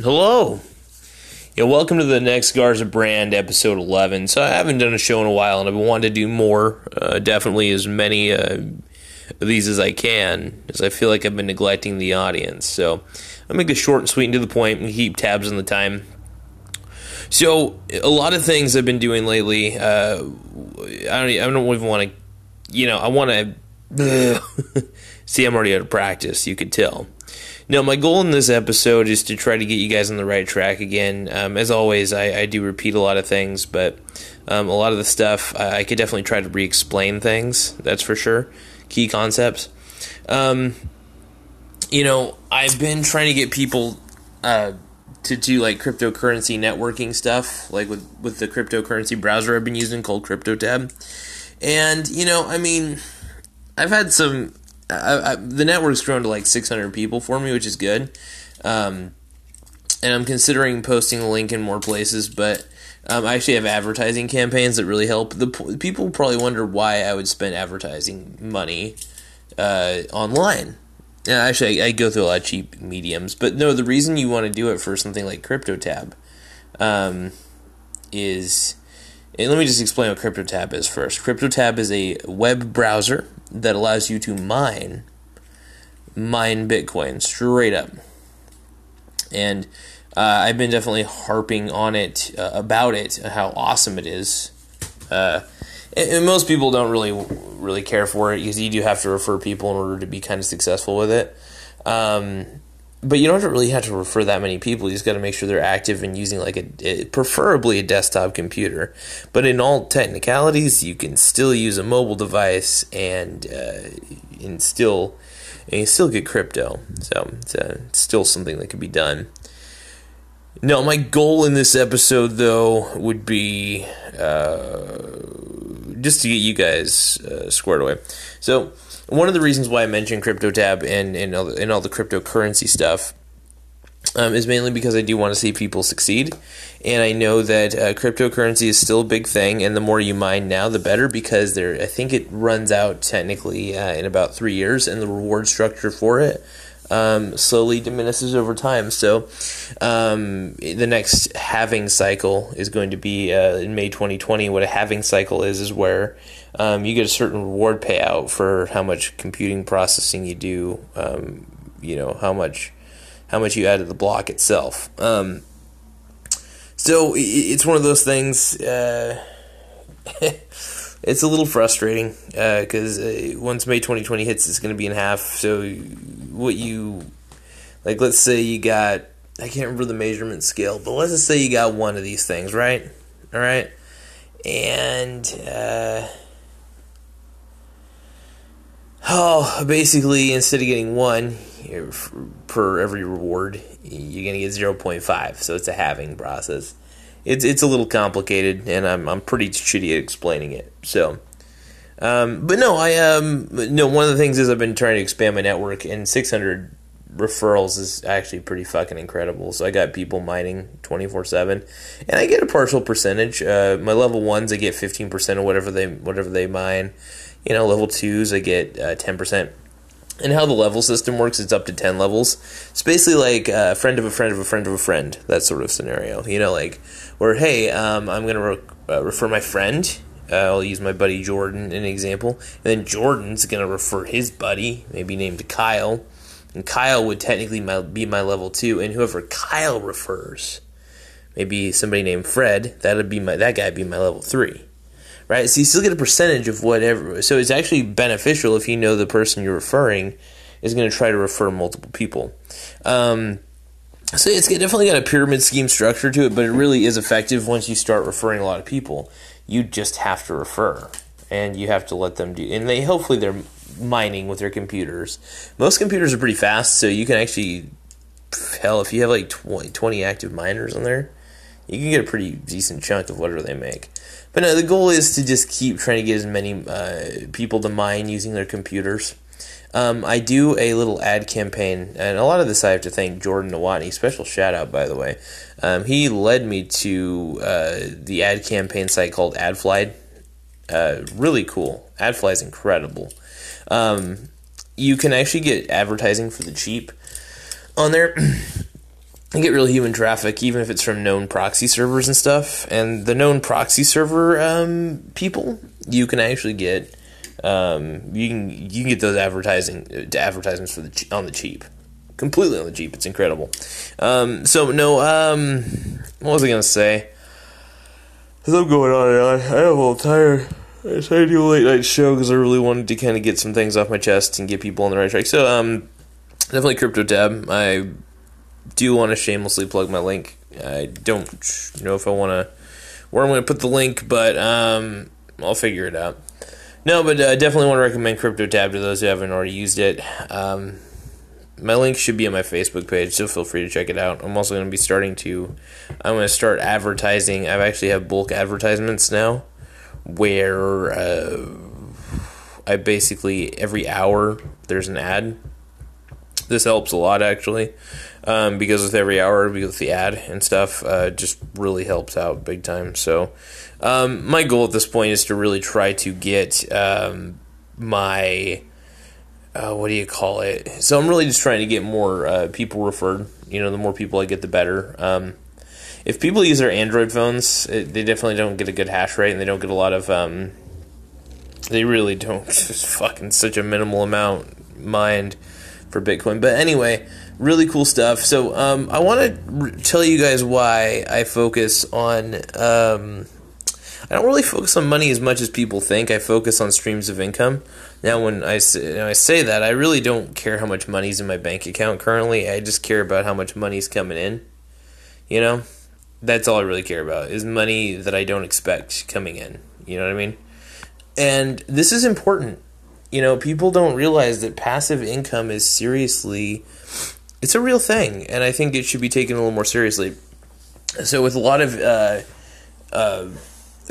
Hello. Yeah, welcome to the next Garza Brand, episode 11. So I haven't done a show in a while, and I've wanted to do more, definitely as many of these as I can, as I feel like I've been neglecting the audience. So I'll make this short and sweet and to the point and keep tabs on the time. So a lot of things I've been doing lately, I don't even want to, I want to, see, I'm already out of practice, you could tell. Now, my goal in this episode is to try to get you guys on the right track again. As always, I do repeat a lot of things, but a lot of the stuff, I could definitely try to re-explain things, that's for sure, key concepts. I've been trying to get people to do, like, cryptocurrency networking stuff, like with the cryptocurrency browser I've been using called CryptoTab. And, I've had some... the network's grown to like 600 people for me, which is good, and I'm considering posting a link in more places, but I actually have advertising campaigns that really help. People probably wonder why I would spend advertising money online. Yeah, actually, I go through a lot of cheap mediums, but no, the reason you want to do it for something like CryptoTab is... And let me just explain what CryptoTab is first. CryptoTab is a web browser that allows you to mine Bitcoin straight up. And I've been definitely harping on it, about it, how awesome it is. And most people don't really care for it because you do have to refer people in order to be kind of successful with it. But you don't really have to refer that many people. You just got to make sure they're active and using like preferably a desktop computer. But in all technicalities, you can still use a mobile device and still get crypto. So it's still something that could be done. No, my goal in this episode though would be just to get you guys squared away. So. One of the reasons why I mentioned CryptoTab and all the cryptocurrency stuff is mainly because I do want to see people succeed. And I know that cryptocurrency is still a big thing, and the more you mine now, the better, because I think it runs out technically in about 3 years, and the reward structure for it slowly diminishes over time. So the next halving cycle is going to be in May 2020. What a halving cycle is where you get a certain reward payout for how much computing processing you do, how much you add to the block itself. So it's one of those things. It's a little frustrating because once May 2020 hits, it's going to be in half. So what let's say you got, I can't remember the measurement scale, but let's just say you got one of these things, right? All right. And, basically instead of getting one per every reward, you're going to get 0.5. So it's a halving process. It's a little complicated, and I'm pretty shitty at explaining it. So, but no, one of the things is I've been trying to expand my network, and 600 referrals is actually pretty fucking incredible. So I got people mining 24/7, and I get a partial percentage. My level ones, I get 15% of whatever they mine. Level twos, I get 10%. And how the level system works, it's up to 10 levels. It's basically like a friend of a friend of a friend of a friend, that sort of scenario. I'm going to refer my friend. I'll use my buddy Jordan as an example. And then Jordan's going to refer his buddy, maybe named Kyle. And Kyle would technically be my level 2. And whoever Kyle refers, maybe somebody named Fred, that guy would be my level 3. Right, so you still get a percentage of whatever. So it's actually beneficial if you know the person you're referring is going to try to refer multiple people. So it's definitely got a pyramid scheme structure to it, but it really is effective once you start referring a lot of people. You just have to refer, and you have to let them do. And hopefully they're mining with their computers. Most computers are pretty fast, so you can actually, hell, if you have like 20 active miners on there, you can get a pretty decent chunk of whatever they make. But no, the goal is to just keep trying to get as many people to mine using their computers. I do a little ad campaign, and a lot of this I have to thank Jordan Nwati. Special shout out, by the way. He led me to the ad campaign site called AdFly. Really cool. AdFly is incredible. You can actually get advertising for the cheap on there. You get real human traffic, even if it's from known proxy servers and stuff. And the known proxy server people, you can actually get. You can get those advertisements for the on the cheap, completely on the cheap. It's incredible. What was I gonna say? 'Cause I'm going on and on. I'm all tired. I decided to do a late night show because I really wanted to kind of get some things off my chest and get people on the right track. So definitely CryptoTab. I do want to shamelessly plug my link. I don't know if I want to where I'm gonna put the link, but I'll figure it out. No, but I definitely want to recommend CryptoTab to those who haven't already used it. My link should be on my Facebook page, so feel free to check it out. I'm also going to be start advertising. I actually have bulk advertisements now where I basically, every hour, there's an ad. This helps a lot, actually, because with every hour, because the ad and stuff just really helps out big time. So my goal at this point is to really try to get my, what do you call it? So I'm really just trying to get more people referred. You know, the more people I get, the better. If people use their Android phones, they definitely don't get a good hash rate, and they don't get a lot of, they really don't, just fucking such a minimal amount mined for Bitcoin. But anyway, really cool stuff. So I want to tell you guys why I focus on, I don't really focus on money as much as people think. I focus on streams of income. Now when I say that, I really don't care how much money's in my bank account currently. I just care about how much money's coming in. You know, that's all I really care about is money that I don't expect coming in. You know what I mean? And this is important. You know, people don't realize that passive income is seriously, it's a real thing, and I think it should be taken a little more seriously. So with a lot of,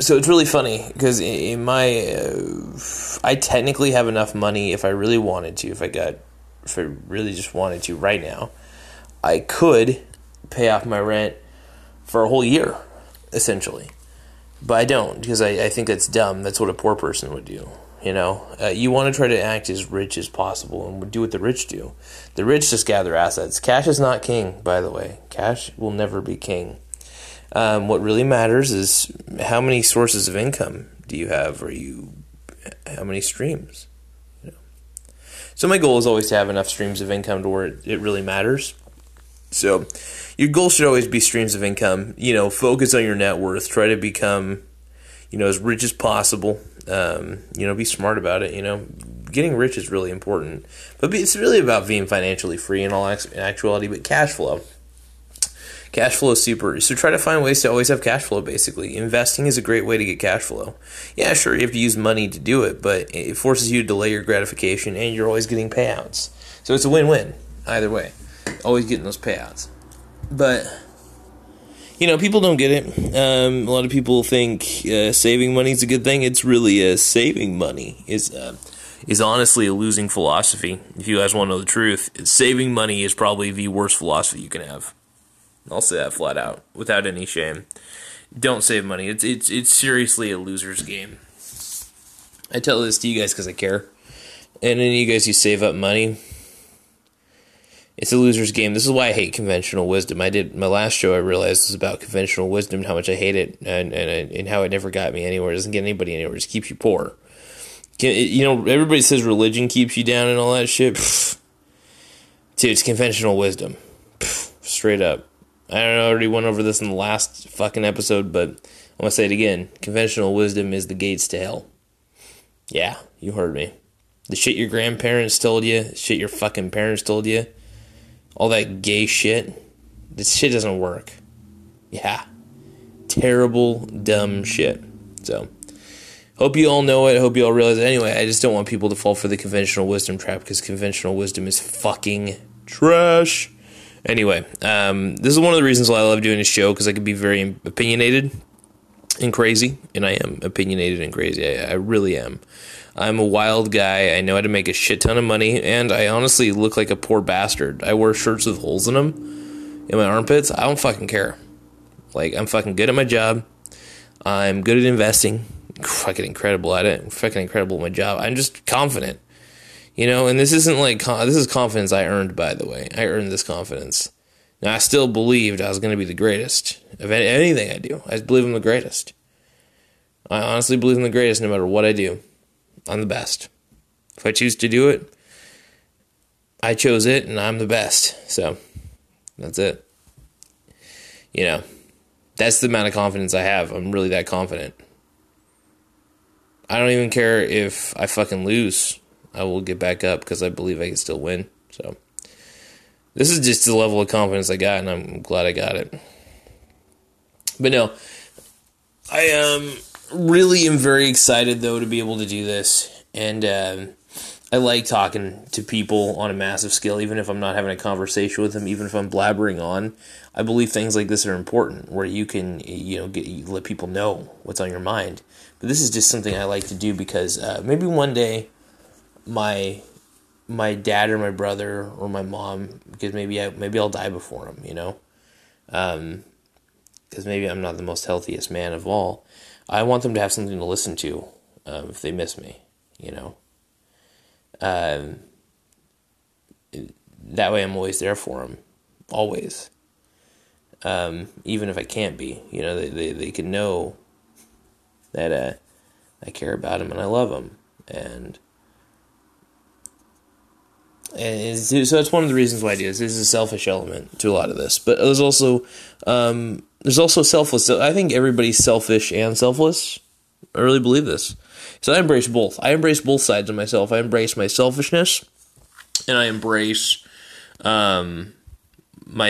so it's really funny, because in my, I technically have enough money if I really wanted to, if I really just wanted to right now, I could pay off my rent for a whole year, essentially. But I don't, because I think that's dumb. That's what a poor person would do. You know, you want to try to act as rich as possible and do what the rich do. The rich just gather assets. Cash is not king, by the way. Cash will never be king. What really matters is how many sources of income do you have, or how many streams. You know? So my goal is always to have enough streams of income to where it really matters. So your goal should always be streams of income. You know, focus on your net worth. Try to become, you know, as rich as possible. You know, be smart about it. You know, getting rich is really important, but it's really about being financially free in actuality. But cash flow is super. So try to find ways to always have cash flow. Basically, investing is a great way to get cash flow. Yeah, sure, you have to use money to do it, but it forces you to delay your gratification, and you're always getting payouts. So it's a win-win either way. Always getting those payouts, but. You know, people don't get it. A lot of people think saving money is a good thing. It's really saving money is honestly a losing philosophy. If you guys want to know the truth, saving money is probably the worst philosophy you can have. I'll say that flat out, without any shame. Don't save money. It's seriously a loser's game. I tell this to you guys because I care. And any of you guys who save up money, it's a loser's game. This is why I hate conventional wisdom. I did my last show. I realized was about conventional wisdom and how much I hate it, and how it never got me anywhere. It doesn't get anybody anywhere. It just keeps you poor. You know, everybody says religion keeps you down and all that shit. Pfft. Dude, it's conventional wisdom, straight up. I don't know. I already went over this in the last fucking episode, but I'm gonna say it again. Conventional wisdom is the gates to hell. Yeah, you heard me. The shit your grandparents told you, shit your fucking parents told you. All that gay shit. This shit doesn't work. Yeah. Terrible, dumb shit. So, Hope you all know it. Hope you all realize it. Anyway, I just don't want people to fall for the conventional wisdom trap, because conventional wisdom is fucking trash. Anyway, this is one of the reasons why I love doing this show, because I can be very opinionated and crazy, and I am opinionated and crazy. I really am. I'm a wild guy. I know how to make a shit ton of money, and I honestly look like a poor bastard. I wear shirts with holes in them, in my armpits. I don't fucking care. Like, I'm fucking good at my job. I'm good at investing. Fucking incredible at it. Fucking incredible at my job. I'm just confident. You know, and this isn't like, this is confidence I earned, by the way. I earned this confidence. Now, I still believed I was going to be the greatest of anything I do. I believe I'm the greatest. I honestly believe I'm the greatest no matter what I do. I'm the best. If I choose to do it, I chose it, and I'm the best. So, that's it. You know, that's the amount of confidence I have. I'm really that confident. I don't even care if I fucking lose. I will get back up because I believe I can still win. So this is just the level of confidence I got, and I'm glad I got it. But no, I really am very excited, though, to be able to do this. And I like talking to people on a massive scale, even if I'm not having a conversation with them, even if I'm blabbering on. I believe things like this are important, where you can, you know, let people know what's on your mind. But this is just something I like to do because maybe one day my dad or my brother or my mom, because maybe I'll die before him, you know, because maybe I'm not the most healthiest man of all. I want them to have something to listen to if they miss me, you know. That way I'm always there for them, always. Even if I can't be, you know, they can know that I care about them and I love them, And so that's one of the reasons why I do this. There's a selfish element to a lot of this, but there's also selfless. So I think everybody's selfish and selfless. I really believe this. So I embrace both. I embrace both sides of myself. I embrace my selfishness, and I embrace my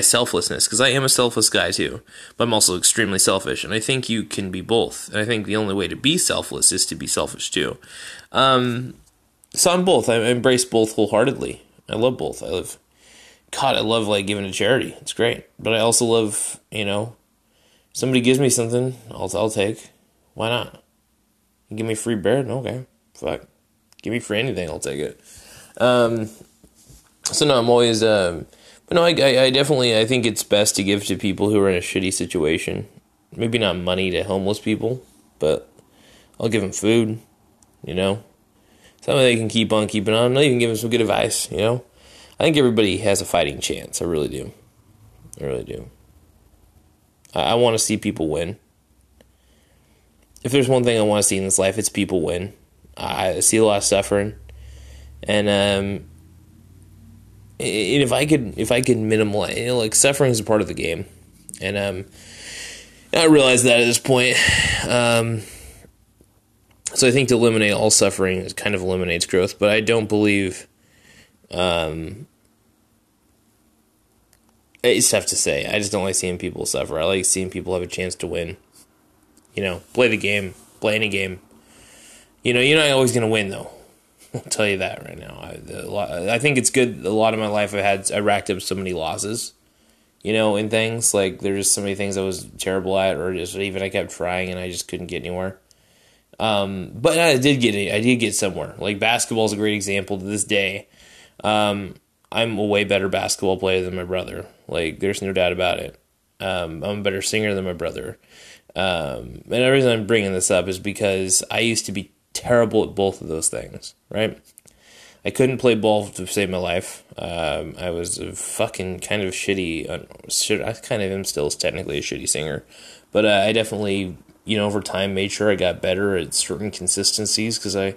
selflessness, because I am a selfless guy too. But I'm also extremely selfish, and I think you can be both. And I think the only way to be selfless is to be selfish too. So I'm both. I embrace both wholeheartedly. I love both. I love like giving to charity. It's great. But I also love, you know, somebody gives me something, I'll take. Why not? You give me free bread? Okay. Fuck. Give me free anything, I'll take it. So no, I'm always, but no, I definitely, I think it's best to give to people who are in a shitty situation. Maybe not money to homeless people, but I'll give them food, you know. Something they can keep on keeping on. I'll even give them some good advice, you know. I think everybody has a fighting chance. I really do. I really do. I want to see people win. If there's one thing I want to see in this life, it's people win. I see a lot of suffering, and if I could minimize, you know, like suffering is a part of the game, and I realize that at this point. So I think to eliminate all suffering kind of eliminates growth, but I don't believe, it's tough to say. I just don't like seeing people suffer. I like seeing people have a chance to win, you know, play the game, play any game. You know, you're not always going to win though. I'll tell you that right now. I think it's good. A lot of my life I racked up so many losses, you know, in things like there's just so many things I was terrible at, or just even I kept trying and I just couldn't get anywhere. But I did get somewhere. Like basketball is a great example to this day. I'm a way better basketball player than my brother. Like there's no doubt about it. I'm a better singer than my brother. And the reason I'm bringing this up is because I used to be terrible at both of those things, right? I couldn't play ball to save my life. I was a fucking kind of shitty, I kind of am still technically a shitty singer, but I definitely, you know, over time, made sure I got better at certain consistencies because I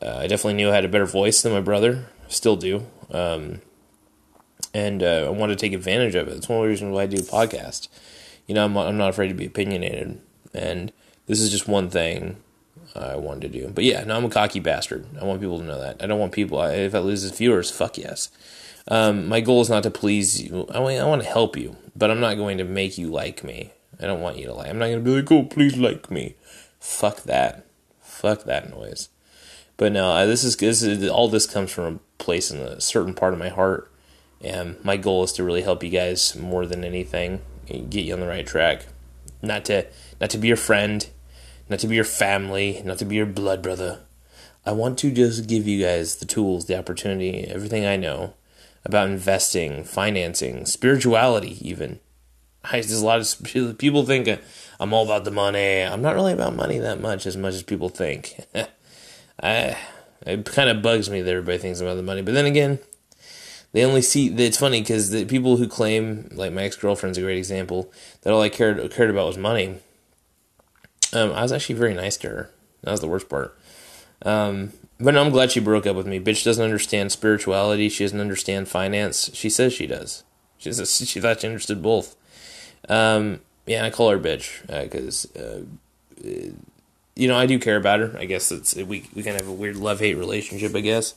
definitely knew I had a better voice than my brother. Still do. And I want to take advantage of it. It's one of the reasons why I do a podcast. You know, I'm not afraid to be opinionated. And this is just one thing I wanted to do. But yeah, no, I'm a cocky bastard. I want people to know that. I don't want people, if I lose viewers, fuck yes. My goal is not to please you. I want to help you, but I'm not going to make you like me. I don't want you to lie. I'm not going to be like, oh, please like me. Fuck that. fuck that noise. But no, this is all. This comes from a place in a certain part of my heart, and my goal is to really help you guys more than anything, get you on the right track. Not to be your friend, not to be your family, not to be your blood brother. I want to just give you guys the tools, the opportunity, everything I know about investing, financing, spirituality, even. There's a lot of people think I'm all about the money. I'm not really about money that much as people think. It kind of bugs me that everybody thinks about the money. But then again, they only see... It's funny because the people who claim, like my ex-girlfriend's a great example, that all I cared about was money. I was actually very nice to her. That was the worst part. But no, I'm glad she broke up with me. Bitch doesn't understand spirituality. She doesn't understand finance. She says she does. She thought she understood both. Yeah, and I call her bitch because... I do care about her. I guess we kind of have a weird love-hate relationship, I guess.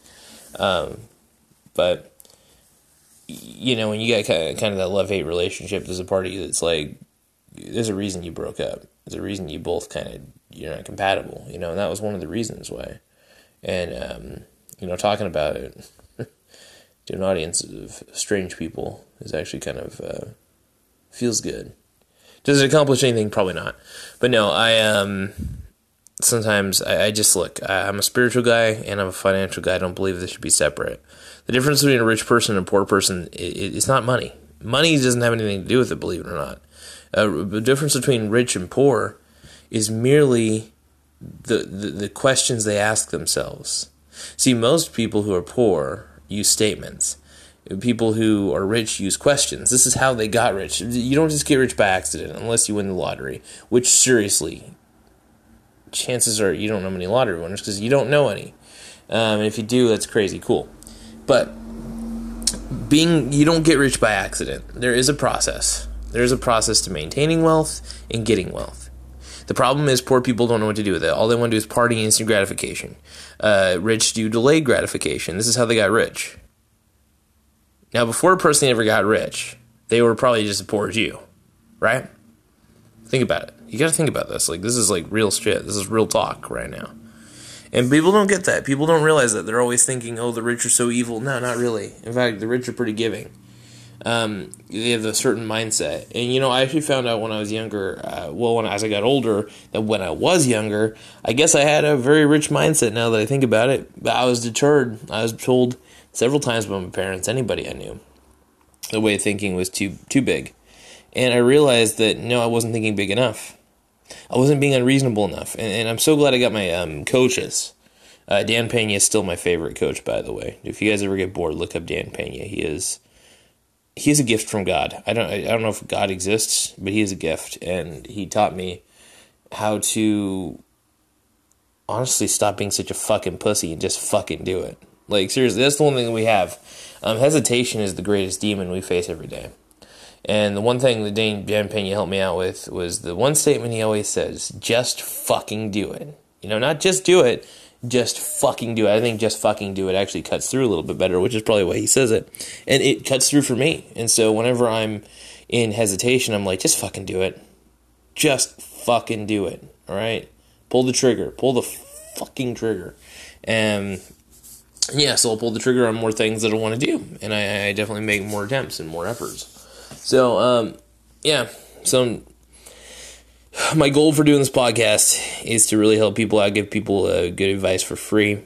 But, when you got kind of that love-hate relationship, there's a part of you that's like, there's a reason you broke up. There's a reason you both you're not compatible, and that was one of the reasons why. And, talking about it to an audience of strange people is actually kind of, feels good. Does it accomplish anything? Probably not. But no, sometimes I just look, I'm a spiritual guy and I'm a financial guy. I don't believe this should be separate. The difference between a rich person and a poor person, it's not money. Money doesn't have anything to do with it, believe it or not. The difference between rich and poor is merely the questions they ask themselves. See, most people who are poor use statements. People who are rich use questions. This is how they got rich. You don't just get rich by accident unless you win the lottery, which seriously... chances are you don't know many lottery winners because you don't know any. And if you do, that's crazy cool. But you don't get rich by accident. There is a process. There is a process to maintaining wealth and getting wealth. The problem is poor people don't know what to do with it. All they want to do is party and instant gratification. Rich do delayed gratification. This is how they got rich. Now, before a person ever got rich, they were probably just as poor as you, right? Think about it. You got to think about this. This is real shit. This is real talk right now. And people don't get that. People don't realize that. They're always thinking, oh, the rich are so evil. No, not really. In fact, the rich are pretty giving. They have a certain mindset. And, I actually found out when I was younger, as I got older, that when I was younger, I guess I had a very rich mindset now that I think about it. But I was deterred. I was told several times by my parents, anybody I knew, the way of thinking was too big. And I realized that, no, I wasn't thinking big enough. I wasn't being unreasonable enough, and I'm so glad I got my coaches. Dan Pena is still my favorite coach, by the way. If you guys ever get bored, look up Dan Pena. He is a gift from God. I don't know if God exists, but he is a gift, and he taught me how to honestly stop being such a fucking pussy and just fucking do it. Seriously, that's the one thing that we have. Hesitation is the greatest demon we face every day. And the one thing that Dan Pena helped me out with was the one statement he always says, just fucking do it. Not just do it, just fucking do it. I think just fucking do it actually cuts through a little bit better, which is probably why he says it. And it cuts through for me. And so whenever I'm in hesitation, I'm like, just fucking do it. Just fucking do it. All right? Pull the trigger. Pull the fucking trigger. And... yeah, so I'll pull the trigger on more things that I want to do. And I definitely make more attempts and more efforts. So, so my goal for doing this podcast is to really help people out, give people good advice for free,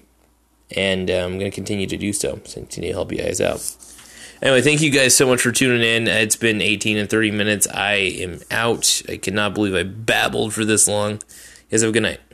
and I'm going to continue to do so, continue to help you guys out. Anyway, thank you guys so much for tuning in. It's been 18 and 30 minutes. I am out. I cannot believe I babbled for this long. You guys have a good night.